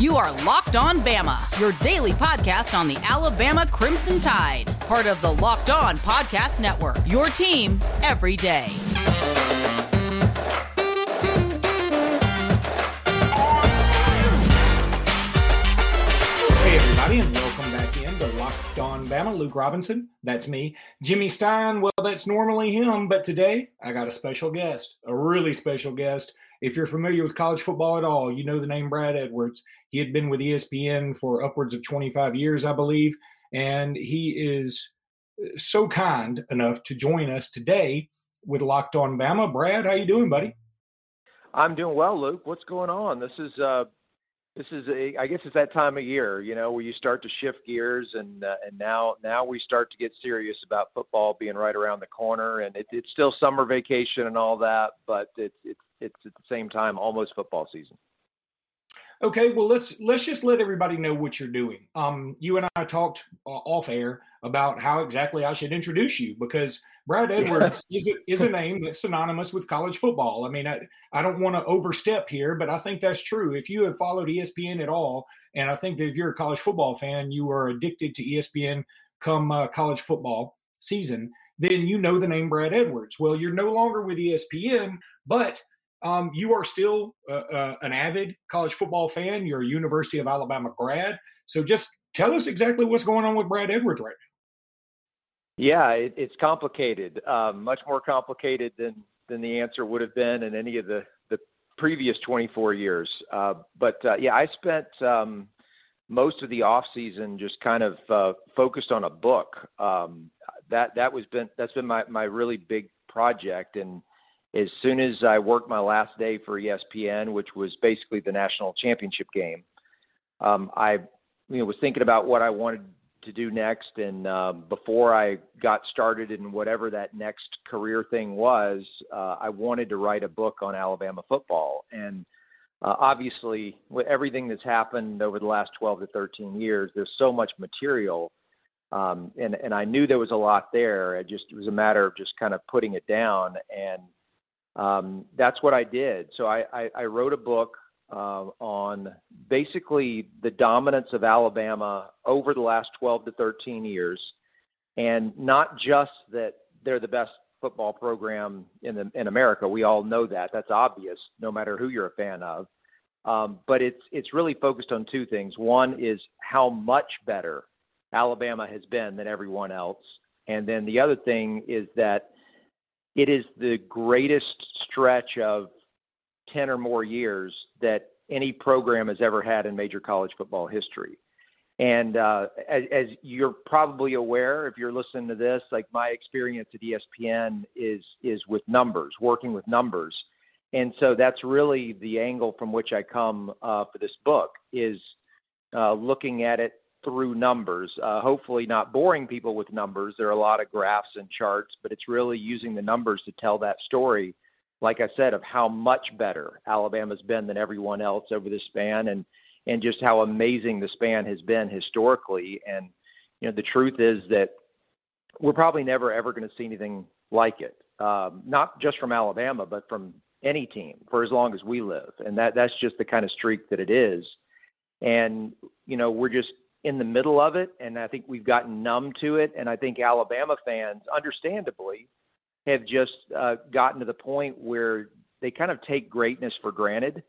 You are Locked On Bama, your daily podcast on the Alabama Crimson Tide, part of the Locked On Podcast Network, your team every day. Hey, everybody, and welcome back in to Locked On Bama. Luke Robinson, that's me. Jimmy Stein, well, that's normally him, but today I got a special guest, a really special guest. If you're familiar with college football at all, you know the name Brad Edwards. He had been with ESPN for upwards of 25 years, I believe, and he is so kind enough to join us today with Locked On Bama. Brad, how you doing, buddy? I'm doing well, Luke. What's going on? This is I guess it's that time of year, you know, where you start to shift gears, and now we start to get serious about football being right around the corner, and it's still summer vacation and all that, but it's at the same time almost football season. Okay, well, let's just let everybody know what you're doing. You and I talked off air about how exactly I should introduce you, because Brad Edwards is a name that's synonymous with college football. I mean, I don't want to overstep here, but I think that's true. If you have followed ESPN at all, and I think that if you're a college football fan, you are addicted to ESPN come college football season, then you know the name Brad Edwards. Well, you're no longer with ESPN, but you are still an avid college football fan. You're a University of Alabama grad. So just tell us exactly what's going on with Brad Edwards right now. Yeah, it's complicated, much more complicated than the answer would have been in any of the previous 24 years. But I spent most of the off season just kind of focused on a book. That's been my really big project. And as soon as I worked my last day for ESPN, which was basically the national championship game, I was thinking about what I wanted to do next. And before I got started in whatever that next career thing was, I wanted to write a book on Alabama football. And obviously, with everything that's happened over the last 12 to 13 years, there's so much material. And I knew there was a lot there. It was a matter of just kind of putting it down, and that's what I did. So I wrote a book on basically the dominance of Alabama over the last 12 to 13 years, and not just that they're the best football program in America. We all know that. That's obvious, no matter who you're a fan of. But it's really focused on two things. One is how much better Alabama has been than everyone else, and then the other thing is that it is the greatest stretch of 10 or more years that any program has ever had in major college football history. And as you're probably aware, if you're listening to this, like, my experience at ESPN is with numbers, working with numbers. And so that's really the angle from which I come for this book, is looking at it through numbers, hopefully not boring people with numbers. There are a lot of graphs and charts, but it's really using the numbers to tell that story, like I said, of how much better Alabama's been than everyone else over the span, and just how amazing the span has been historically. And, you know, the truth is that we're probably never, ever going to see anything like it, not just from Alabama, but from any team for as long as we live. And that's just the kind of streak that it is. And, you know, we're just in the middle of it, and I think we've gotten numb to it, and I think Alabama fans, understandably, have just gotten to the point where they kind of take greatness for granted,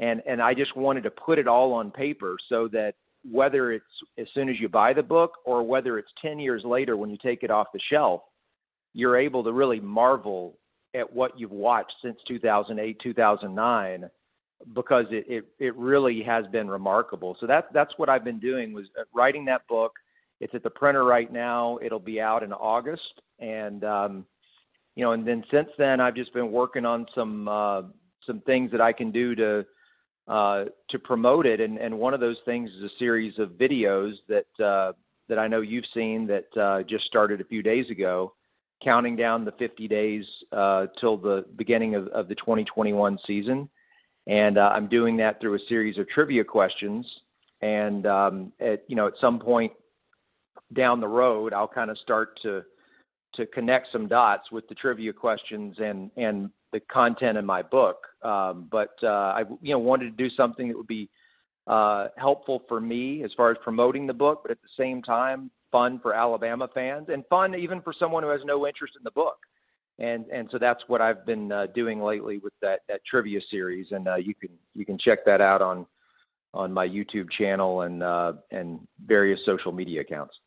and I just wanted to put it all on paper so that whether it's as soon as you buy the book or whether it's 10 years later when you take it off the shelf, you're able to really marvel at what you've watched since 2008, 2009, because it really has been remarkable. So that's what I've been doing, was writing that book. It's at the printer right now. It'll be out in August. And, you know, and then since then, I've just been working on some things that I can do to promote it. And one of those things is a series of videos that I know you've seen that just started a few days ago, counting down the 50 days till the beginning of the 2021 season. And I'm doing that through a series of trivia questions. And, at some point down the road, I'll kind of start to connect some dots with the trivia questions and the content in my book. But I wanted to do something that would be helpful for me as far as promoting the book, but at the same time, fun for Alabama fans and fun even for someone who has no interest in the book. And so that's what I've been doing lately with that trivia series. And you can check that out on my YouTube channel and various social media accounts.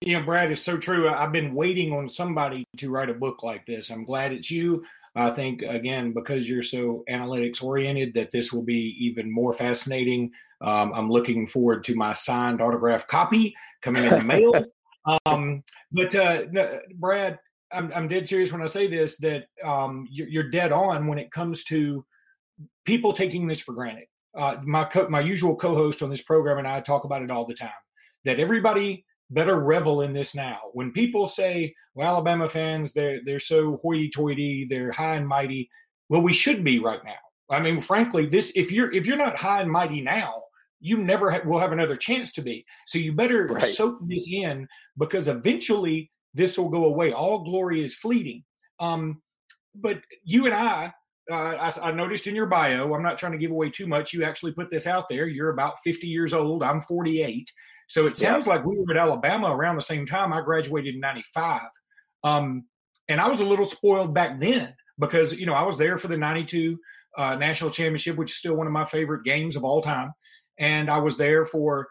You know, Brad, it's so true. I've been waiting on somebody to write a book like this. I'm glad it's you. I think, again, because you're so analytics-oriented, that this will be even more fascinating. I'm looking forward to my signed autographed copy coming in the mail. But Brad, I'm dead serious when I say this, that you're dead on when it comes to people taking this for granted. My usual co-host on this program and I talk about it all the time, that everybody better revel in this now. When people say, well, Alabama fans, they're so hoity-toity, they're high and mighty. Well, we should be right now. I mean, frankly, this if you're not high and mighty now, you never will have another chance to be. So you better soak this in, because eventually this will go away. All glory is fleeting. But you and I noticed in your bio, I'm not trying to give away too much. You actually put this out there. You're about 50 years old. I'm 48. So it sounds like we were at Alabama around the same time. I graduated in 95. And I was a little spoiled back then because, you know, I was there for the 92 National Championship, which is still one of my favorite games of all time. And I was there for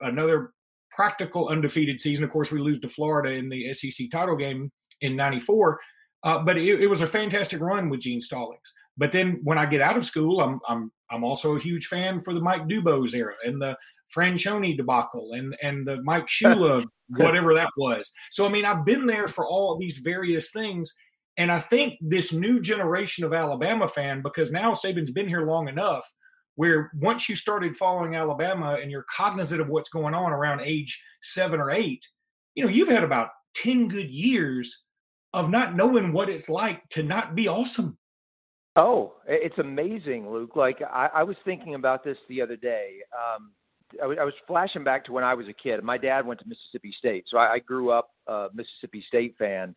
another practical undefeated season. Of course, we lose to Florida in the SEC title game in 94. But it was a fantastic run with Gene Stallings. But then when I get out of school, I'm also a huge fan for the Mike Dubose era and the Franchione debacle and the Mike Shula, whatever that was. So, I mean, I've been there for all these various things. And I think this new generation of Alabama fan, because now Saban's been here long enough, where once you started following Alabama and you're cognizant of what's going on around age 7 or 8, you know, you've had about 10 good years of not knowing what it's like to not be awesome. Oh, it's amazing, Luke. Like, I was thinking about this the other day. I was flashing back to when I was a kid. My dad went to Mississippi State, so I grew up a Mississippi State fan.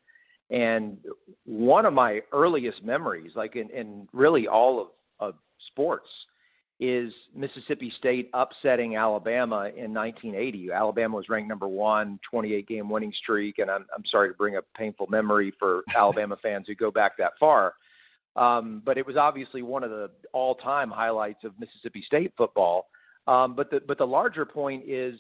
And one of my earliest memories, like in really all of sports, is Mississippi State upsetting Alabama in 1980. Alabama was ranked number 1, 28-game winning streak, and I'm sorry to bring up painful memory for Alabama fans who go back that far. But it was obviously one of the all-time highlights of Mississippi State football. But the larger point is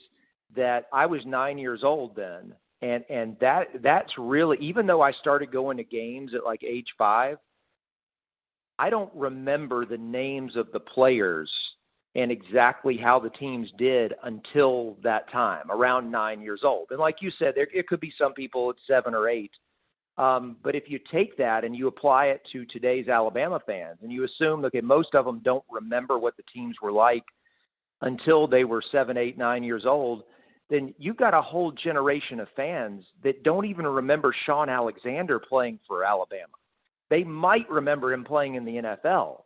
that I was 9 years old then, and that's really, even though I started going to games at like age 5, I don't remember the names of the players and exactly how the teams did until that time, around 9 years old. And like you said, it could be some people at 7 or 8. But if you take that and you apply it to today's Alabama fans and you assume, okay, most of them don't remember what the teams were like until they were 7, 8, 9 years old, then you've got a whole generation of fans that don't even remember Sean Alexander playing for Alabama. They might remember him playing in the NFL,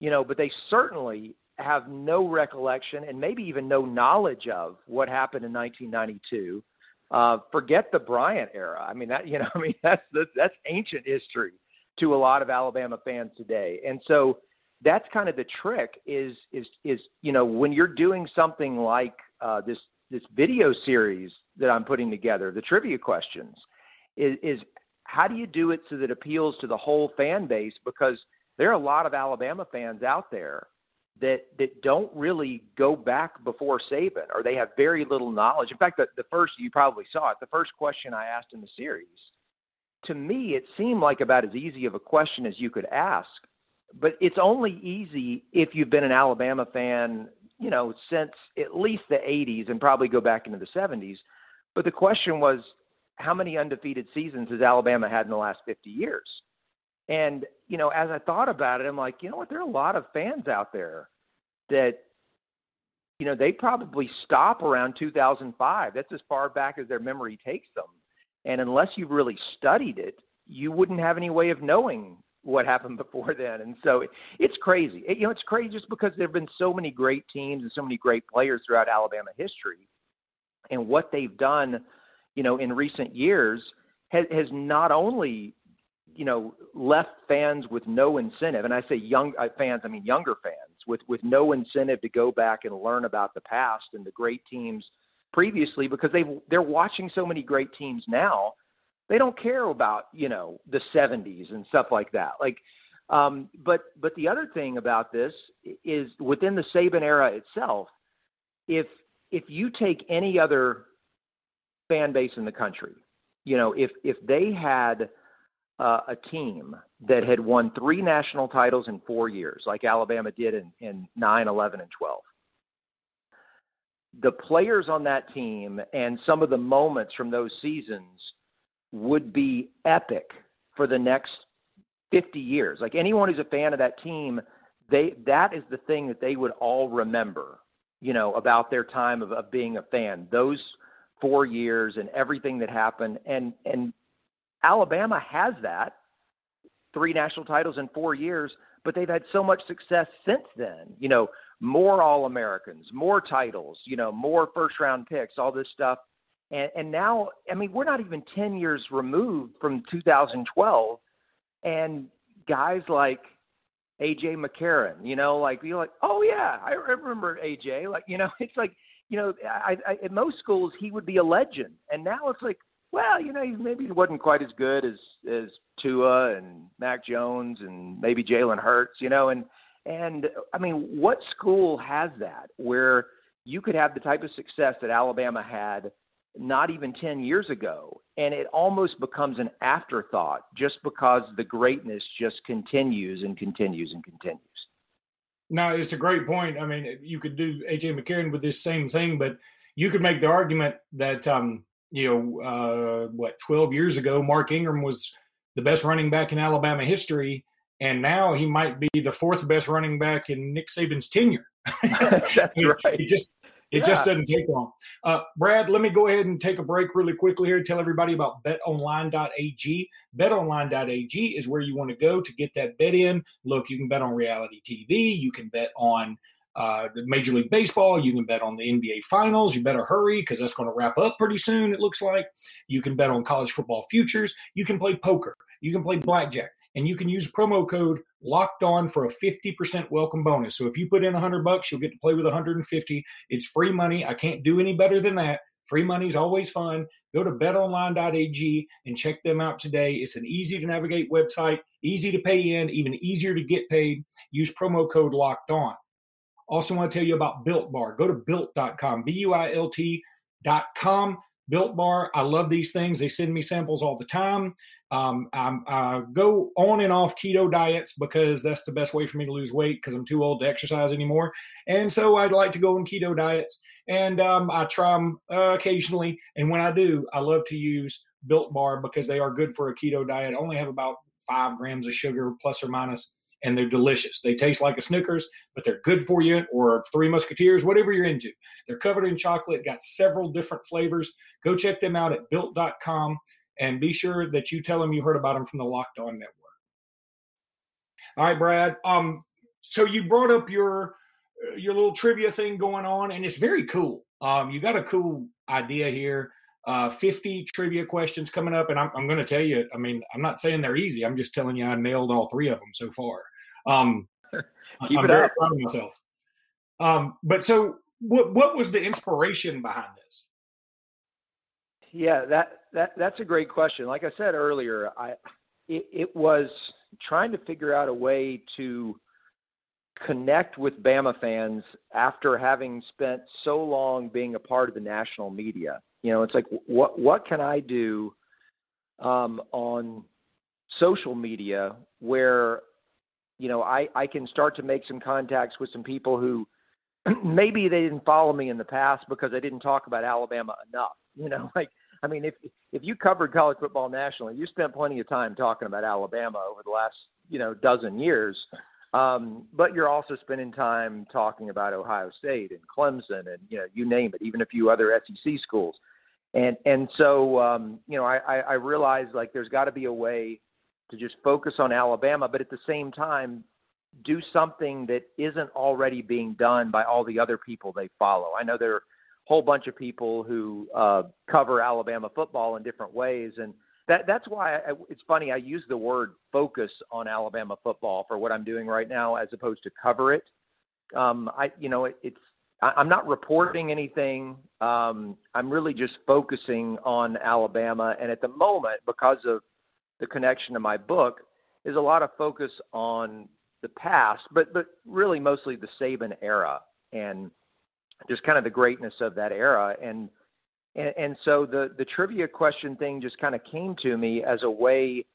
you know, but they certainly have no recollection and maybe even no knowledge of what happened in 1992. Forget the Bryant era. I mean, that's ancient history to a lot of Alabama fans today. And so that's kind of the trick is, you know, when you're doing something like this video series that I'm putting together, the trivia questions, is how do you do it so that appeals to the whole fan base? Because there are a lot of Alabama fans out there that don't really go back before Saban, or they have very little knowledge. In fact, the first, you probably saw it, the first question I asked in the series, to me it seemed like about as easy of a question as you could ask. But it's only easy if you've been an Alabama fan, you know, since at least the 80s and probably go back into the 70s. But the question was, how many undefeated seasons has Alabama had in the last 50 years? And, you know, as I thought about it, I'm like, you know what, there are a lot of fans out there that, you know, they probably stop around 2005. That's as far back as their memory takes them. And unless you've really studied it, you wouldn't have any way of knowing what happened before then. And so it's crazy. It's crazy just because there have been so many great teams and so many great players throughout Alabama history. And what they've done, you know, in recent years has not only left fans with no incentive, and I say young fans, I mean younger fans, with no incentive to go back and learn about the past and the great teams previously, because they're watching so many great teams now. They don't care about, the 70s and stuff like that. But the other thing about this is within the Saban era itself, if you take any other fan base in the country, if they had a team that had won 3 national titles in 4 years, like Alabama did in 9, 11, and 12, the players on that team and some of the moments from those seasons would be epic for the next 50 years. Like anyone who's a fan of that team, that is the thing that they would all remember, about their time of being a fan, those 4 years and everything that happened. And Alabama has that, 3 national titles in 4 years, but they've had so much success since then, more All-Americans, more titles, more first-round picks, all this stuff. And now, I mean, we're not even 10 years removed from 2012, and guys like AJ McCarron, you're like, oh yeah, I remember AJ. At most schools he would be a legend, and now it's like, well, he maybe wasn't quite as good as Tua and Mac Jones and maybe Jalen Hurts, and I mean, what school has that where you could have the type of success that Alabama had not even 10 years ago, and it almost becomes an afterthought just because the greatness just continues and continues and continues? No, it's a great point. I mean, you could do AJ McCarron with this same thing, but you could make the argument that, 12 years ago, Mark Ingram was the best running back in Alabama history, and now he might be the 4th best running back in Nick Saban's tenure. That's right. It just doesn't take long. Brad, let me go ahead and take a break really quickly here. Tell everybody about BetOnline.ag. BetOnline.ag is where you want to go to get that bet in. Look, you can bet on reality TV. You can bet on Major League Baseball. You can bet on the NBA Finals. You better hurry because that's going to wrap up pretty soon, it looks like. You can bet on college football futures. You can play poker. You can play blackjack. And you can use promo code LOCKEDON for a 50% welcome bonus. So if you put in $100, you'll get to play with $150. It's free money. I can't do any better than that. Free money is always fun. Go to betonline.ag and check them out today. It's an easy-to-navigate website, easy to pay in, even easier to get paid. Use promo code LOCKEDON. Also want to tell you about Built Bar. Go to built.com, BUILT.com. Built Bar, I love these things. They send me samples all the time. I go on and off keto diets because that's the best way for me to lose weight because I'm too old to exercise anymore. And so I'd like to go on keto diets, and I try them occasionally. And when I do, I love to use Built Bar because they are good for a keto diet. I only have about 5 grams of sugar, plus or minus, and they're delicious. They taste like a Snickers, but they're good for you, or Three Musketeers, whatever you're into. They're covered in chocolate, got several different flavors. Go check them out at built.com, and be sure that you tell them you heard about them from the Locked On Network. All right, Brad. So you brought up your little trivia thing going on, and it's very cool. You got a cool idea here. 50 trivia questions coming up, and I'm going to tell you, I mean, I'm not saying they're easy. I'm just telling you I nailed all 3 of them so far. I'm very proud of myself. But so what was the inspiration behind this? Yeah, that's a great question. Like I said earlier, it was trying to figure out a way to connect with Bama fans after having spent so long being a part of the national media. It's like, what can I do on social media where, I can start to make some contacts with some people who maybe they didn't follow me in the past because I didn't talk about Alabama enough. I mean, if you covered college football nationally, you spent plenty of time talking about Alabama over the last, dozen years. But you're also spending time talking about Ohio State and Clemson and, you name it, even a few other SEC schools. And so, I realized like there's got to be a way to just focus on Alabama, but at the same time, do something that isn't already being done by all the other people they follow. I know there are whole bunch of people who cover Alabama football in different ways, and That's why it's funny. I use the word focus on Alabama football for what I'm doing right now, as opposed to cover it. I'm not reporting anything. I'm really just focusing on Alabama. And at the moment, because of the connection to my book, is a lot of focus on the past, but really mostly the Saban era and just kind of the greatness of that era. And so the trivia question thing just kind of came to me as a way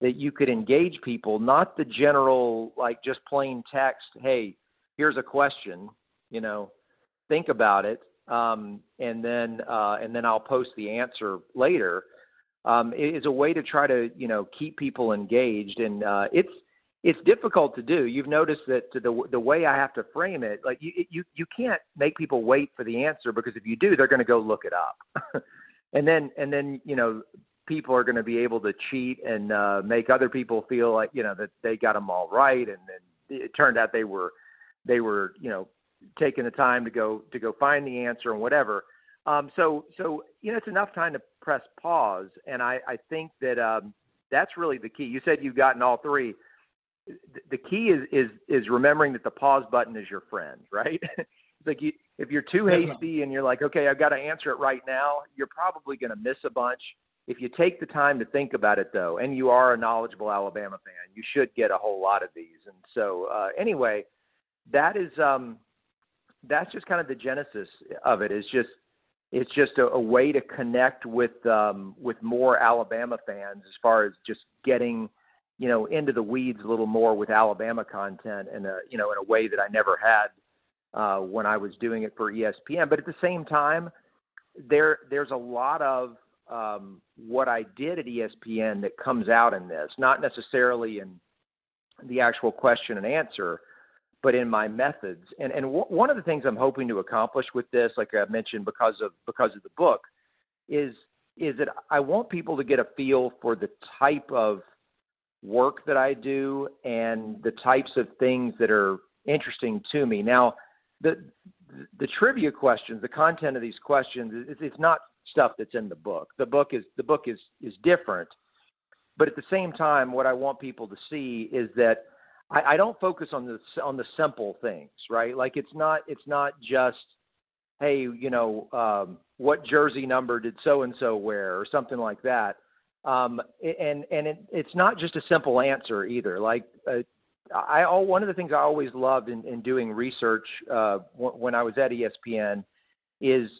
that you could engage people, not the general, like, just plain text, hey, here's a question, think about it, and then I'll post the answer later. It is a way to try to, keep people engaged. And it's difficult to do. You've noticed that the way I have to frame it, like you can't make people wait for the answer, because if you do, they're going to go look it up. and then, people are going to be able to cheat and make other people feel like, that they got them all right. And then it turned out they were, taking the time to go find the answer and whatever. So, it's enough time to press pause. And I think that that's really the key. You said you've gotten all three. The key is remembering that the pause button is your friend, right? It's like if you're too hasty and you're like, okay, I've got to answer it right now, you're probably going to miss a bunch. If you take the time to think about it, though, and you are a knowledgeable Alabama fan, you should get a whole lot of these. And so anyway, that is that's just kind of the genesis of it. It's just a way to connect with more Alabama fans, as far as just getting – into the weeds a little more with Alabama content in a way that I never had when I was doing it for ESPN. But at the same time, there's a lot of what I did at ESPN that comes out in this, not necessarily in the actual question and answer, but in my methods. And one of the things I'm hoping to accomplish with this, like I mentioned, because of the book, is that I want people to get a feel for the type of work that I do and the types of things that are interesting to me. Now, the trivia questions, the content of these questions, it's not stuff that's in the book. The book is different, but at the same time, what I want people to see is that I don't focus on the simple things, right? Like it's not just, hey, what jersey number did so and so wear or something like that. It's not just a simple answer either. Like, one of the things I always loved in doing research, when I was at ESPN is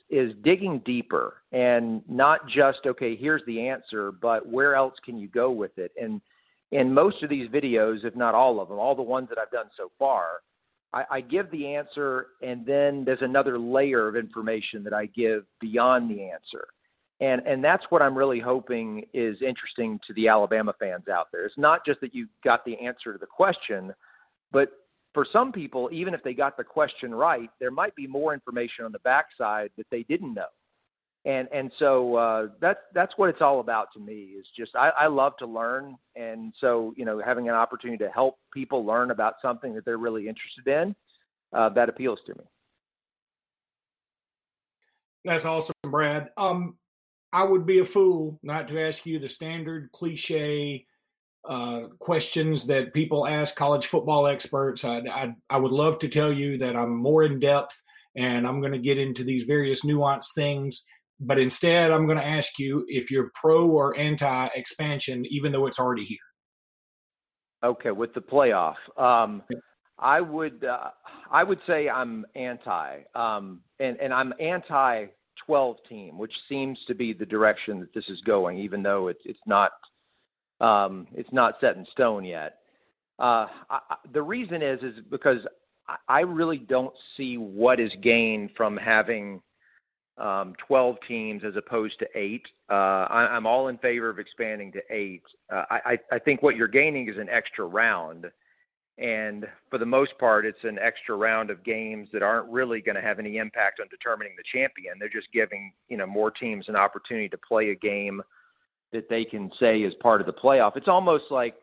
digging deeper and not just, okay, here's the answer, but where else can you go with it? And most of these videos, if not all of them, all the ones that I've done so far, I give the answer, and then there's another layer of information that I give beyond the answer. And that's what I'm really hoping is interesting to the Alabama fans out there. It's not just that you got the answer to the question, but for some people, even if they got the question right, there might be more information on the backside that they didn't know. And so that's what it's all about to me, is just I love to learn. And so, having an opportunity to help people learn about something that they're really interested in, that appeals to me. That's awesome, Brad. I would be a fool not to ask you the standard cliche questions that people ask college football experts. I would love to tell you that I'm more in depth and I'm going to get into these various nuanced things, but instead I'm going to ask you if you're pro or anti expansion, even though it's already here. Okay. With the playoff, I would say I'm anti, and I'm anti 12 team, which seems to be the direction that this is going, even though it's not set in stone yet. The reason is because I really don't see what is gained from having 12 teams as opposed to 8. I'm all in favor of expanding to 8. I think what you're gaining is an extra round. And for the most part, it's an extra round of games that aren't really going to have any impact on determining the champion. They're just giving, more teams an opportunity to play a game that they can say is part of the playoff. It's almost like,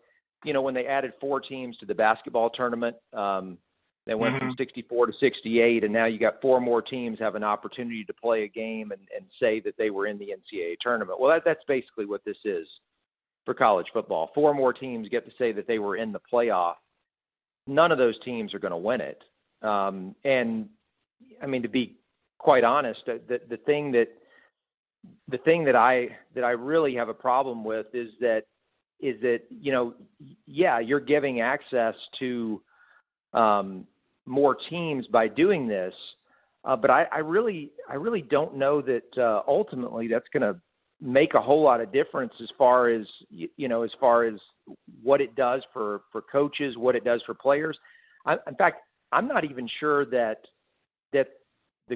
when they added 4 teams to the basketball tournament, they went from 64 to 68, and now you got 4 more teams have an opportunity to play a game and say that they were in the NCAA tournament. Well, that's basically what this is. for college football. Four more teams get to say that they were in the playoff. None of those teams are going to win it. And I mean, to be quite honest, the thing that I really have a problem with is that, you know, yeah, you're giving access to more teams by doing this. But I really don't know that ultimately that's going to make a whole lot of difference as far as, you know, as far as what it does for coaches, what it does for players. In fact, I'm not even sure that the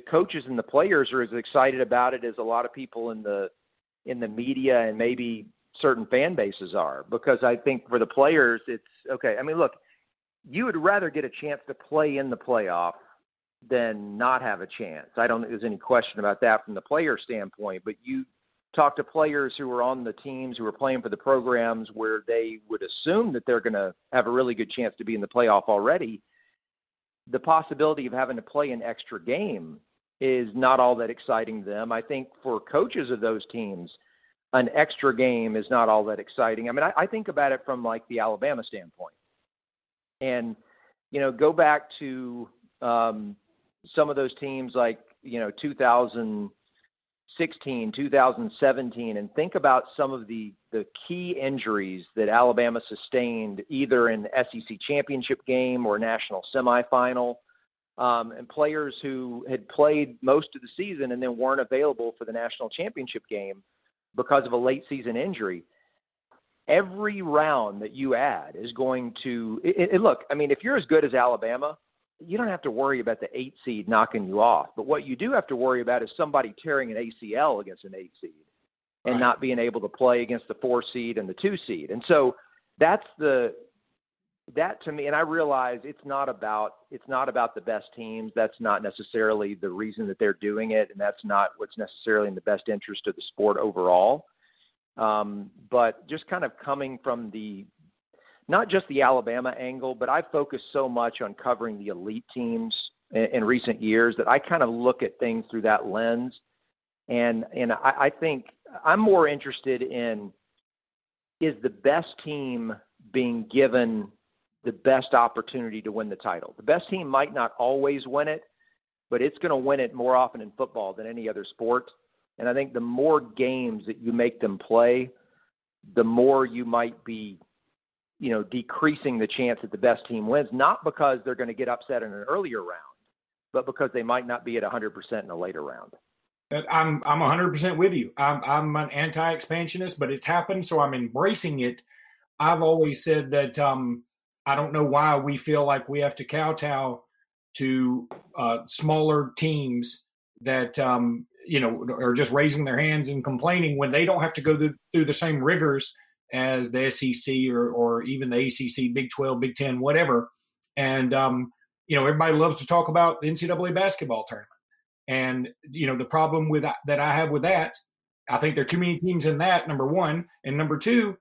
coaches and the players are as excited about it as a lot of people in the media and maybe certain fan bases are, because I think for the players, it's okay. I mean, look, you would rather get a chance to play in the playoff than not have a chance. I don't think there's any question about that from the player standpoint, but you talk to players who are on the teams who are playing for the programs where they would assume that they're going to have a really good chance to be in the playoff already. The possibility of having to play an extra game is not all that exciting to them. I think for coaches of those teams, an extra game is not all that exciting. I mean, I think about it from like the Alabama standpoint, and, you know, go back to some of those teams like, you know, 2016, 2017, and think about some of the key injuries that Alabama sustained either in the SEC championship game or national semifinal, and players who had played most of the season and then weren't available for the national championship game because of a late season injury. Every round that you add is going to look, I mean, if you're as good as Alabama, you don't have to worry about the 8 seed knocking you off. But what you do have to worry about is somebody tearing an ACL against an 8 seed and not being able to play against the 4 seed and the 2 seed. And so that to me, and I realize it's not about the best teams. That's not necessarily the reason that they're doing it. And that's not what's necessarily in the best interest of the sport overall. But just kind of coming from not just the Alabama angle, but I focused so much on covering the elite teams in recent years that I kind of look at things through that lens. And I think I'm more interested in, is the best team being given the best opportunity to win the title? The best team might not always win it, but it's going to win it more often in football than any other sport. And I think the more games that you make them play, the more you might be, you know, decreasing the chance that the best team wins, not because they're going to get upset in an earlier round, but because they might not be at 100% in a later round. I'm 100% with you. I'm an anti-expansionist, but it's happened, so I'm embracing it. I've always said that I don't know why we feel like we have to kowtow to smaller teams that, you know, are just raising their hands and complaining when they don't have to go through the same rigors as the SEC or even the ACC, Big 12, Big 10, whatever. And, you know, everybody loves to talk about the NCAA basketball tournament. And, you know, the problem with that I have with that, I think there are too many teams in that, number one. And number two,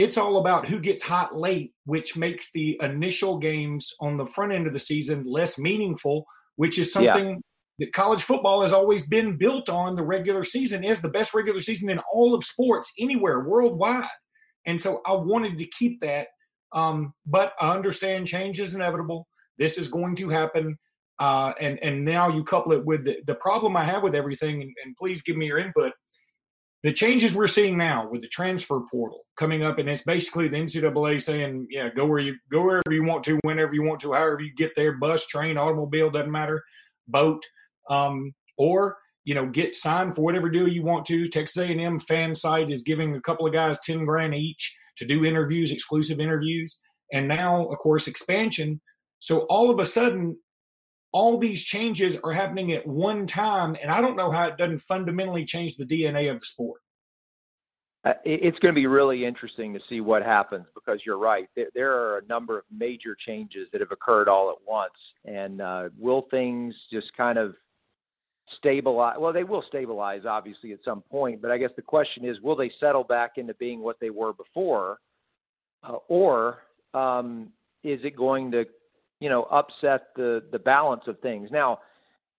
it's all about who gets hot late, which makes the initial games on the front end of the season less meaningful, which is something that college football has always been built on. The regular season is the best regular season in all of sports anywhere worldwide. And so I wanted to keep that, but I understand change is inevitable. This is going to happen, and now you couple it with the problem I have with everything, and please give me your input. The changes we're seeing now with the transfer portal coming up, and it's basically the NCAA saying, yeah, go wherever you want to, whenever you want to, however you get there, bus, train, automobile, doesn't matter, boat, or – you know, get signed for whatever deal you want to. Texas A&M fan site is giving a couple of guys $10,000 each to do interviews, exclusive interviews. And now, of course, expansion. So all of a sudden, all these changes are happening at one time. And I don't know how it doesn't fundamentally change the DNA of the sport. It's going to be really interesting to see what happens, because you're right. There are a number of major changes that have occurred all at once. And will things just kind of stabilize? Well, they will stabilize, obviously, at some point, but I guess the question is, will they settle back into being what they were before, or is it going to, you know, upset the balance of things? Now,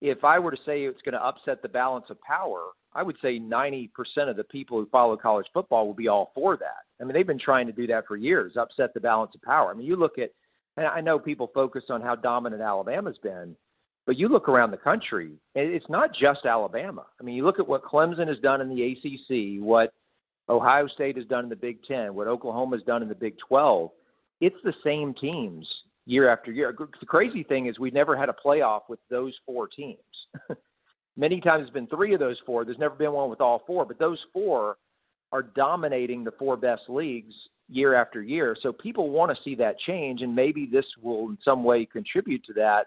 if I were to say it's going to upset the balance of power, I would say 90% of the people who follow college football will be all for that. I mean, they've been trying to do that for years, upset the balance of power. I mean, you look at, and I know people focus on how dominant Alabama's been, but you look around the country, and it's not just Alabama. I mean, you look at what Clemson has done in the ACC, what Ohio State has done in the Big Ten, what Oklahoma has done in the Big 12. It's the same teams year after year. The crazy thing is we've never had a playoff with those four teams. Many times it's been three of those four. There's never been one with all four, but those four are dominating the four best leagues year after year. So people want to see that change, and maybe this will in some way contribute to that.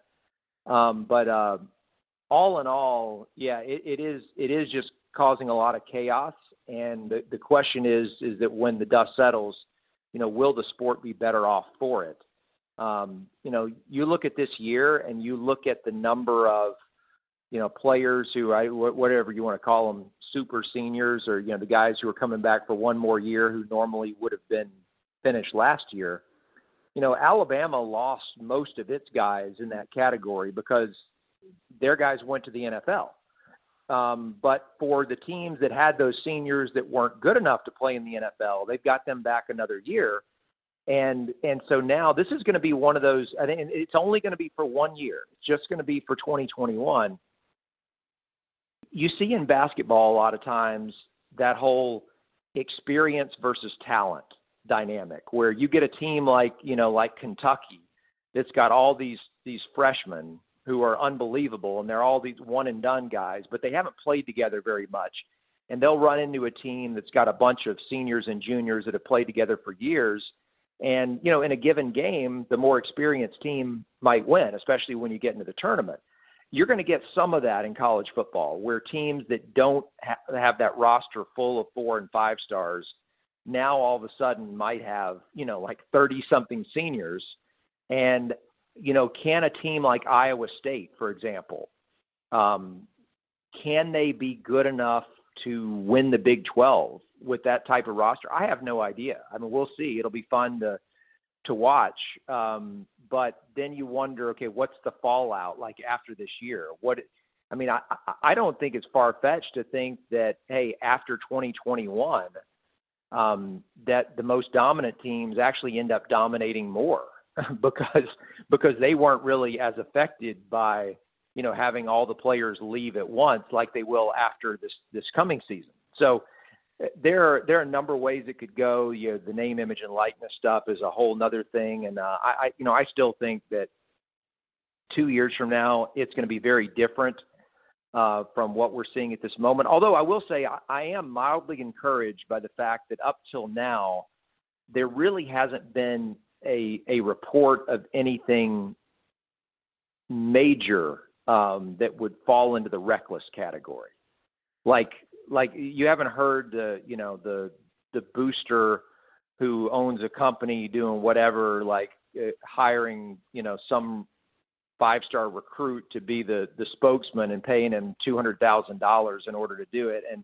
But all in all, yeah, it is just causing a lot of chaos. And the question is that when the dust settles, you know, will the sport be better off for it? You know, you look at this year and you look at the number of, you know, players who, whatever you want to call them, super seniors, or, you know, the guys who are coming back for one more year who normally would have been finished last year. You know, Alabama lost most of its guys in that category because their guys went to the NFL. But for the teams that had those seniors that weren't good enough to play in the NFL, they've got them back another year. And so now this is going to be one of those, and it's only going to be for 1 year. It's just going to be for 2021. You see in basketball a lot of times that whole experience versus talent dynamic, where you get a team like Kentucky that's got all these freshmen who are unbelievable, and they're all these one-and-done guys, but they haven't played together very much. And they'll run into a team that's got a bunch of seniors and juniors that have played together for years. And, you know, in a given game, the more experienced team might win, especially when you get into the tournament. You're going to get some of that in college football, where teams that don't have that roster full of 4 and 5 stars now all of a sudden might have, you know, like 30-something seniors. And, you know, can a team like Iowa State, for example, can they be good enough to win the Big 12 with that type of roster? I have no idea. I mean, we'll see. It'll be fun to watch. But then you wonder, okay, what's the fallout like after this year? I don't think it's far-fetched to think that, hey, after 2021, that the most dominant teams actually end up dominating more because they weren't really as affected by, you know, having all the players leave at once like they will after this coming season. So there are a number of ways it could go. You know, the name, image, and likeness stuff is a whole nother thing. And I still think that 2 years from now, it's going to be very different from what we're seeing at this moment. Although I will say I am mildly encouraged by the fact that up till now, there really hasn't been a report of anything major that would fall into the reckless category. Like you haven't heard the booster who owns a company doing whatever, like hiring, you know, some 5-star recruit to be the spokesman and paying him $200,000 in order to do it. And,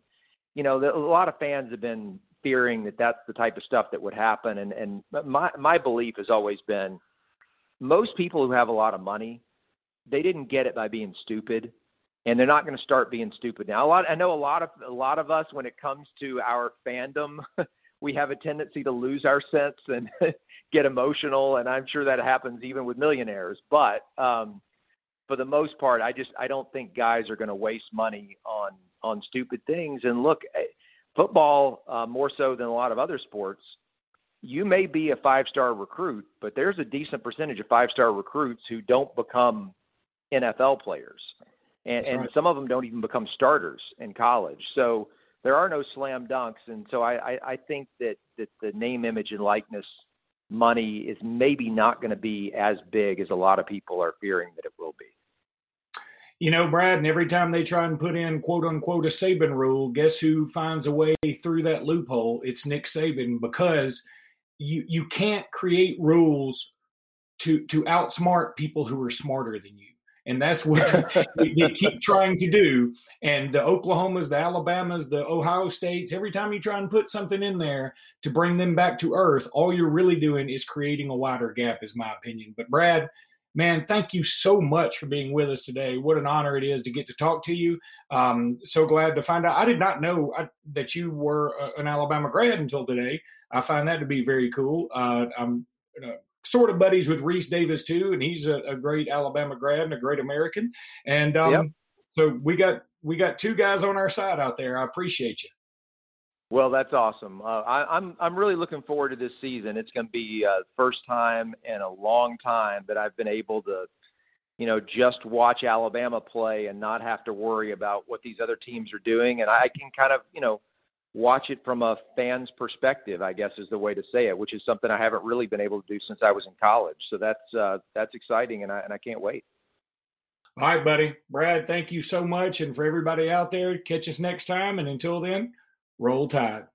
you know, a lot of fans have been fearing that that's the type of stuff that would happen. And my belief has always been most people who have a lot of money, they didn't get it by being stupid, and they're not going to start being stupid now. I know a lot of us, when it comes to our fandom, we have a tendency to lose our sense and get emotional, and I'm sure that happens even with millionaires. But for the most part, I don't think guys are going to waste money on stupid things. And look, football, more so than a lot of other sports, you may be a 5-star recruit, but there's a decent percentage of 5-star recruits who don't become NFL players. And some of them don't even become starters in college. So there are no slam dunks. And so I think that the name, image, and likeness money is maybe not going to be as big as a lot of people are fearing that it will be. You know, Brad, and every time they try and put in, quote unquote, a Saban rule, guess who finds a way through that loophole? It's Nick Saban, because you can't create rules to outsmart people who are smarter than you. And that's what they keep trying to do. And the Oklahomas, the Alabamas, the Ohio States, every time you try and put something in there to bring them back to earth, all you're really doing is creating a wider gap, is my opinion. But Brad, man, thank you so much for being with us today. What an honor it is to get to talk to you. So glad to find out. I did not know that you were an Alabama grad until today. I find that to be very cool. I'm sort of buddies with Reese Davis, too, and he's a great Alabama grad and a great American. And so we got two guys on our side out there. I appreciate you. Well, that's awesome. I'm really looking forward to this season. It's going to be the first time in a long time that I've been able to, just watch Alabama play and not have to worry about what these other teams are doing. And I can kind of, watch it from a fan's perspective, I guess is the way to say it, which is something I haven't really been able to do since I was in college. So that's exciting, and I can't wait. All right, buddy. Brad, thank you so much. And for everybody out there, catch us next time. And until then, Roll Tide.